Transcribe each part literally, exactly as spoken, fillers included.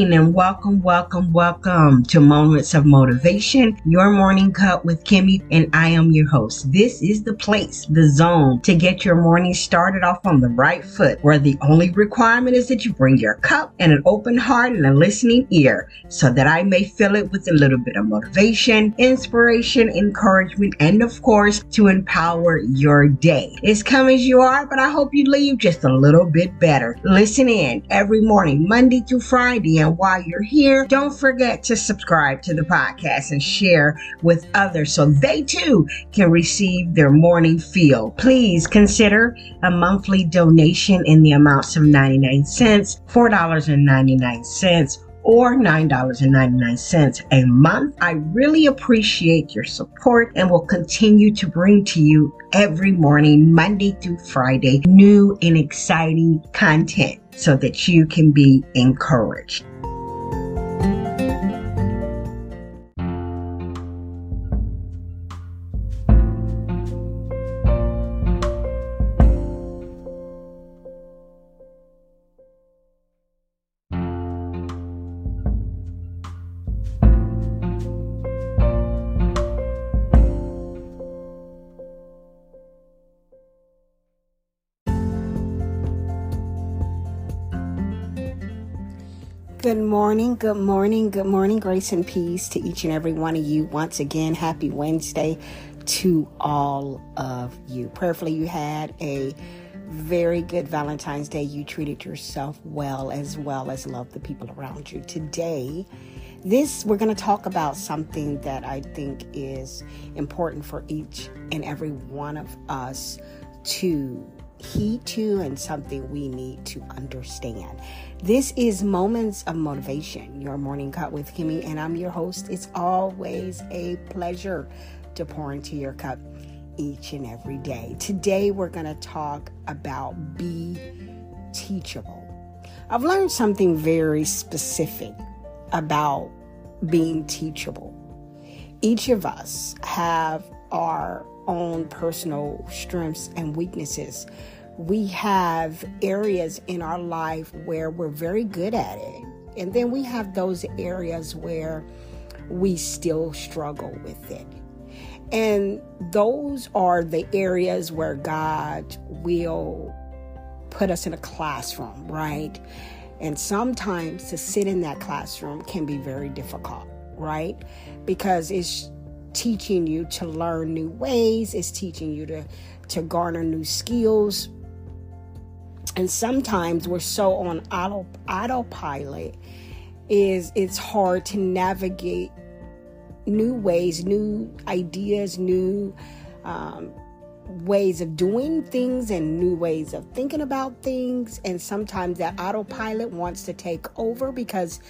And welcome, welcome, welcome to Moments of Motivation, your morning cup with Kimmy, and I am your host. This is the place, the zone, to get your morning started off on the right foot, where the only requirement is that you bring your cup and an open heart and a listening ear, so that I may fill it with a little bit of motivation, inspiration, encouragement, and of course, to empower your day. It's come as you are, but I hope you leave just a little bit better. Listen in every morning, Monday through Friday. And while you're here, don't forget to subscribe to the podcast and share with others so they too can receive their morning feel. Please consider a monthly donation in the amounts of ninety-nine cents, four dollars and ninety-nine cents, or nine dollars and ninety-nine cents a month. I really appreciate your support and will continue to bring to you every morning, Monday through Friday, new and exciting content so that you can be encouraged. Good morning, good morning, good morning, grace and peace to each and every one of you. Once again, happy Wednesday to all of you. Prayerfully, you had a very good Valentine's Day. You treated yourself well, as well as loved the people around you. Today, this we're going to talk about something that I think is important for each and every one of us to heed to, and something we need to understand. This is Moments of Motivation, your morning cup with Kimmy, and I'm your host. It's always a pleasure to pour into your cup each and every day. Today, we're going to talk about be teachable. I've learned something very specific about being teachable. Each of us have our own personal strengths and weaknesses. We have areas in our life where we're very good at it. And then we have those areas where we still struggle with it. And those are the areas where God will put us in a classroom, right? And sometimes to sit in that classroom can be very difficult, right? Because it's teaching you to learn new ways. It's teaching you to, to garner new skills. And sometimes we're so on auto, autopilot is it's hard to navigate new ways, new ideas, new um, ways of doing things and new ways of thinking about things. And sometimes that autopilot wants to take over, because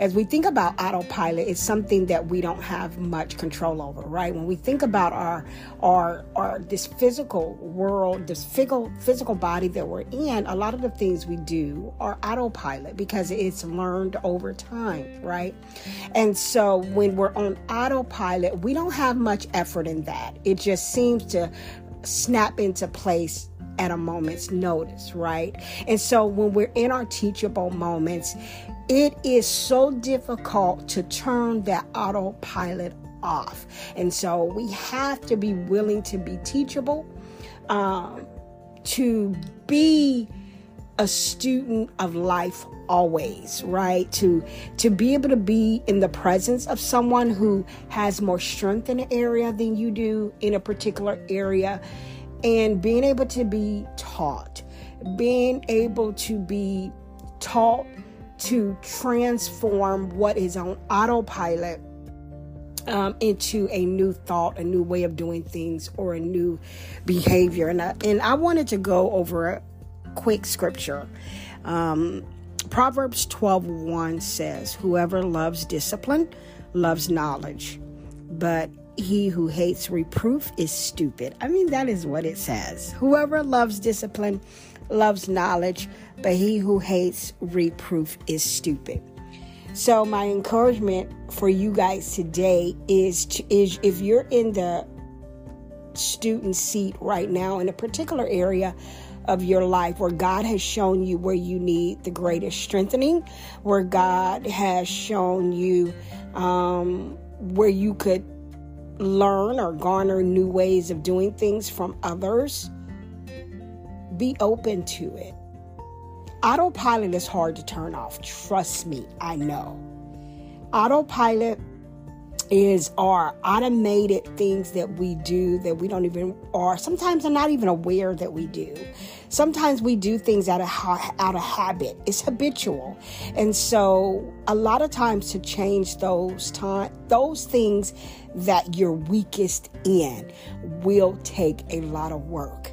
as we think about autopilot, it's something that we don't have much control over, right? When we think about our our, our this physical world, this physical, physical body that we're in, a lot of the things we do are autopilot because it's learned over time, right? And so when we're on autopilot, we don't have much effort in that. It just seems to snap into place at a moment's notice, right? And so when we're in our teachable moments, it is so difficult to turn that autopilot off. And so we have to be willing to be teachable, um, to be a student of life always, right? To, to be able to be in the presence of someone who has more strength in an area than you do in a particular area, and being able to be taught, being able to be taught to transform what is on autopilot um, into a new thought, a new way of doing things, or a new behavior. And I, and I wanted to go over a quick scripture. Um, Proverbs twelve one says, "Whoever loves discipline loves knowledge, but he who hates reproof is stupid. I mean, that is what it says. Whoever loves discipline loves knowledge, but he who hates reproof is stupid. So my encouragement for you guys today is, to, is if you're in the student seat right now in a particular area of your life where God has shown you where you need the greatest strengthening, where God has shown you um, where you could learn or garner new ways of doing things from others, be open to it. Autopilot is hard to turn off. Trust me, I know. Autopilot is our automated things that we do that we don't even, or sometimes are not even aware that we do. Sometimes we do things out of ha- out of habit. It's habitual. And so a lot of times to change those time, those things that you're weakest in will take a lot of work.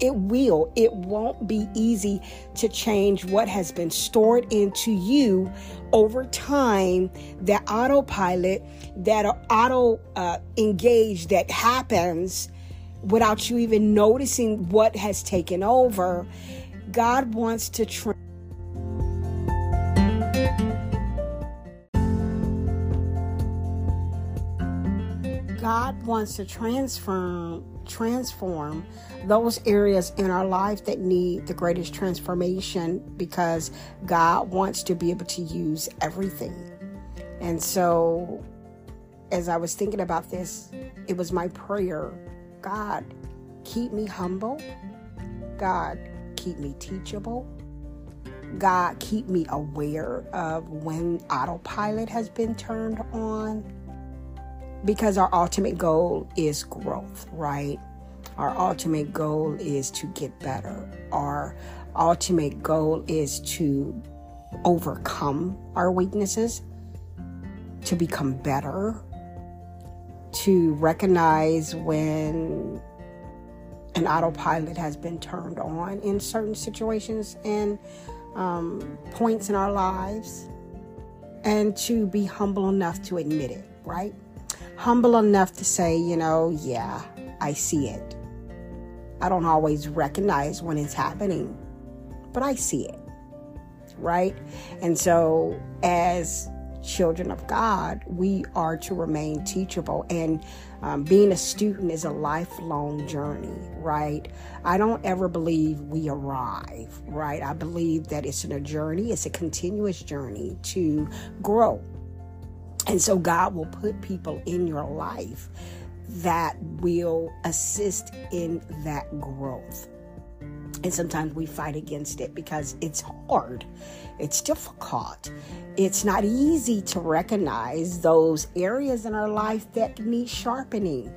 It will. It won't be easy to change what has been stored into you over time, that autopilot, that auto uh, engage that happens without you even noticing what has taken over. God wants to train. God wants to transform transform those areas in our life that need the greatest transformation, because God wants to be able to use everything. And so as I was thinking about this, it was my prayer, God, keep me humble. God, keep me teachable. God, keep me aware of when autopilot has been turned on. Because our ultimate goal is growth, right? Our ultimate goal is to get better. Our ultimate goal is to overcome our weaknesses, to become better, to recognize when an autopilot has been turned on in certain situations and um, points in our lives, and to be humble enough to admit it, right? Humble enough to say, you know, yeah, I see it. I don't always recognize when it's happening, but I see it, right? And so as children of God, we are to remain teachable. And um, being a student is a lifelong journey, right? I don't ever believe we arrive, right? I believe that it's a journey. It's a continuous journey to grow. And so God will put people in your life that will assist in that growth. And sometimes we fight against it because it's hard. It's difficult. It's not easy to recognize those areas in our life that need sharpening,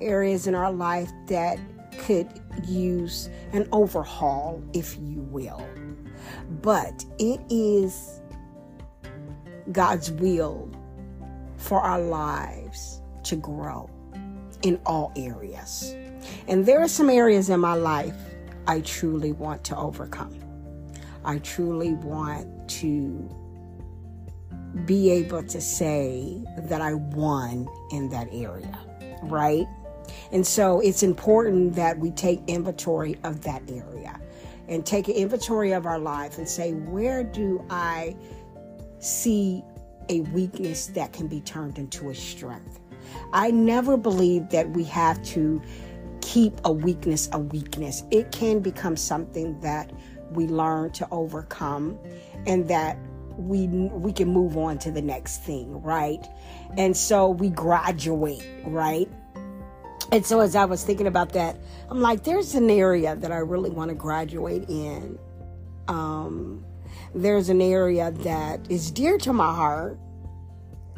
areas in our life that could use an overhaul, if you will. But it is God's will for our lives to grow in all areas. And there are some areas in my life I truly want to overcome. I truly want to be able to say that I won in that area, right? And so it's important that we take inventory of that area and take an inventory of our life and say, where do I see a weakness that can be turned into a strength? I never believe that we have to keep a weakness a weakness. It can become something that we learn to overcome, and that we we can move on to the next thing, right? And so we graduate, right? And so as I was thinking about that, I'm like, there's an area that I really want to graduate in. Um, There's an area that is dear to my heart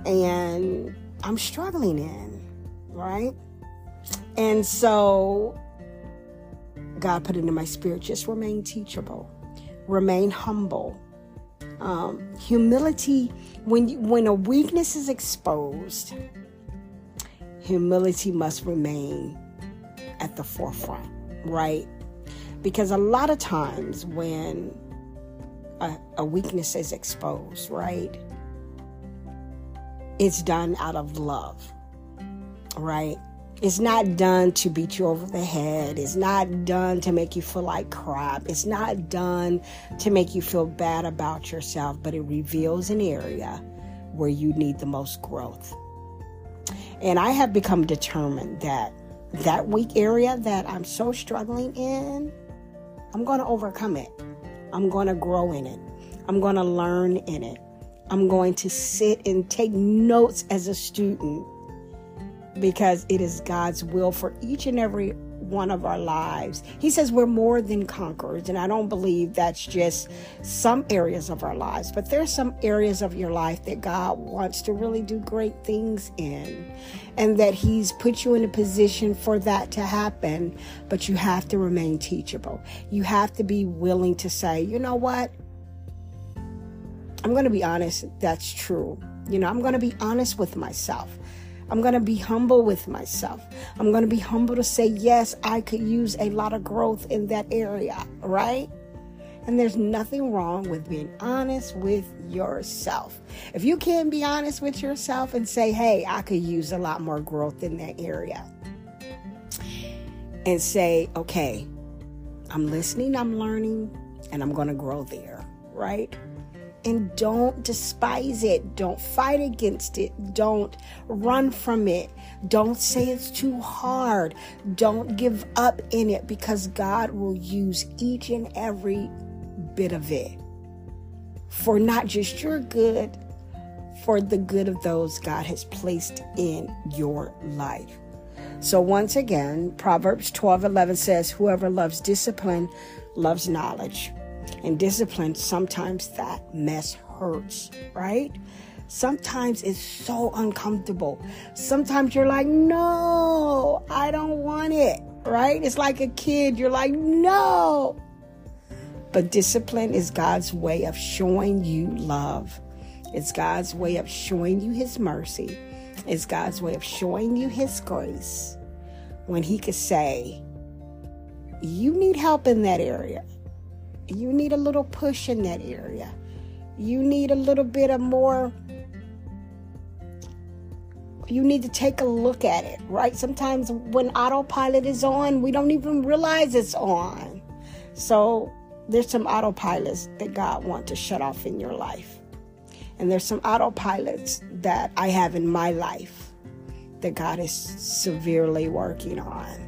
and I'm struggling in, right? And so God put it in my spirit, just remain teachable, remain humble. Um, humility, when you, when a weakness is exposed, humility must remain at the forefront, right? Because a lot of times when A, a weakness is exposed, right? it's done out of love, right? It's not done to beat you over the head. It's not done to make you feel like crap. It's not done to make you feel bad about yourself, but it reveals an area where you need the most growth. And I have become determined that that weak area that I'm so struggling in, I'm going to overcome it. I'm going to grow in it. I'm going to learn in it. I'm going to sit and take notes as a student, because it is God's will for each and every one of our lives. He says we're more than conquerors, and I don't believe that's just some areas of our lives, but there's some areas of your life that God wants to really do great things in, and that He's put you in a position for that to happen, but you have to remain teachable. You have to be willing to say, you know what? I'm going to be honest, that's true. You know, I'm going to be honest with myself. I'm going to be humble with myself. I'm going to be humble to say, yes, I could use a lot of growth in that area, right? And there's nothing wrong with being honest with yourself. If you can be honest with yourself and say, hey, I could use a lot more growth in that area. And say, okay, I'm listening, I'm learning, and I'm going to grow there, right? And don't despise it. Don't fight against it. Don't run from it. Don't say it's too hard. Don't give up in it, because God will use each and every bit of it for not just your good, for the good of those God has placed in your life. So once again, Proverbs twelve eleven says, whoever loves discipline loves knowledge. And discipline, sometimes that mess hurts, right? Sometimes it's so uncomfortable. Sometimes you're like, no, I don't want it, right? It's like a kid. You're like, no. But discipline is God's way of showing you love. It's God's way of showing you His mercy. It's God's way of showing you His grace, when He could say, you need help in that area. You need a little push in that area. You need a little bit of more. You need to take a look at it, right? Sometimes when autopilot is on, we don't even realize it's on. So there's some autopilots that God wants to shut off in your life. And there's some autopilots that I have in my life that God is severely working on,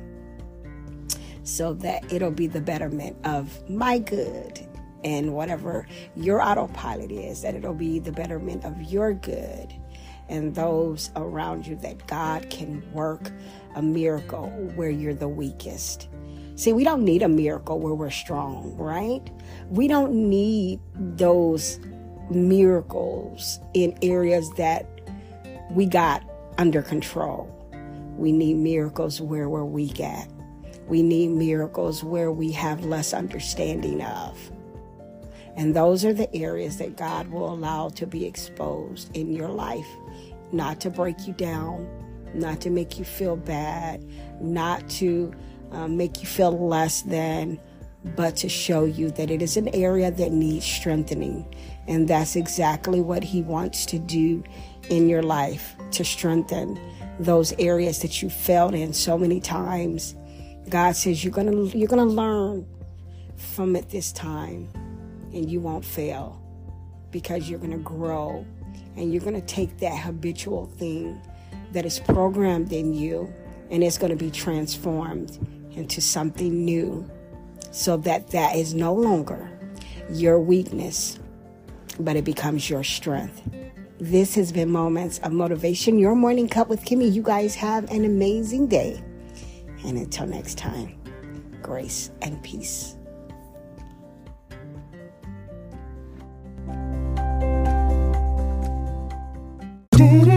so that it'll be the betterment of my good, and whatever your autopilot is, that it'll be the betterment of your good and those around you, that God can work a miracle where you're the weakest. See, we don't need a miracle where we're strong, right? We don't need those miracles in areas that we got under control. We need miracles where we're weak at. We need miracles where we have less understanding of. And those are the areas that God will allow to be exposed in your life, not to break you down, not to make you feel bad, not to uh, make you feel less than, but to show you that it is an area that needs strengthening. And that's exactly what He wants to do in your life, to strengthen those areas that you failed in so many times. God says, you're going to you're going to learn from it this time, and you won't fail, because you're going to grow, and you're going to take that habitual thing that is programmed in you, and it's going to be transformed into something new, so that that is no longer your weakness, but it becomes your strength. This has been Moments of Motivation, your morning cup with Kimmy. You guys have an amazing day. And until next time, grace and peace. Do-do.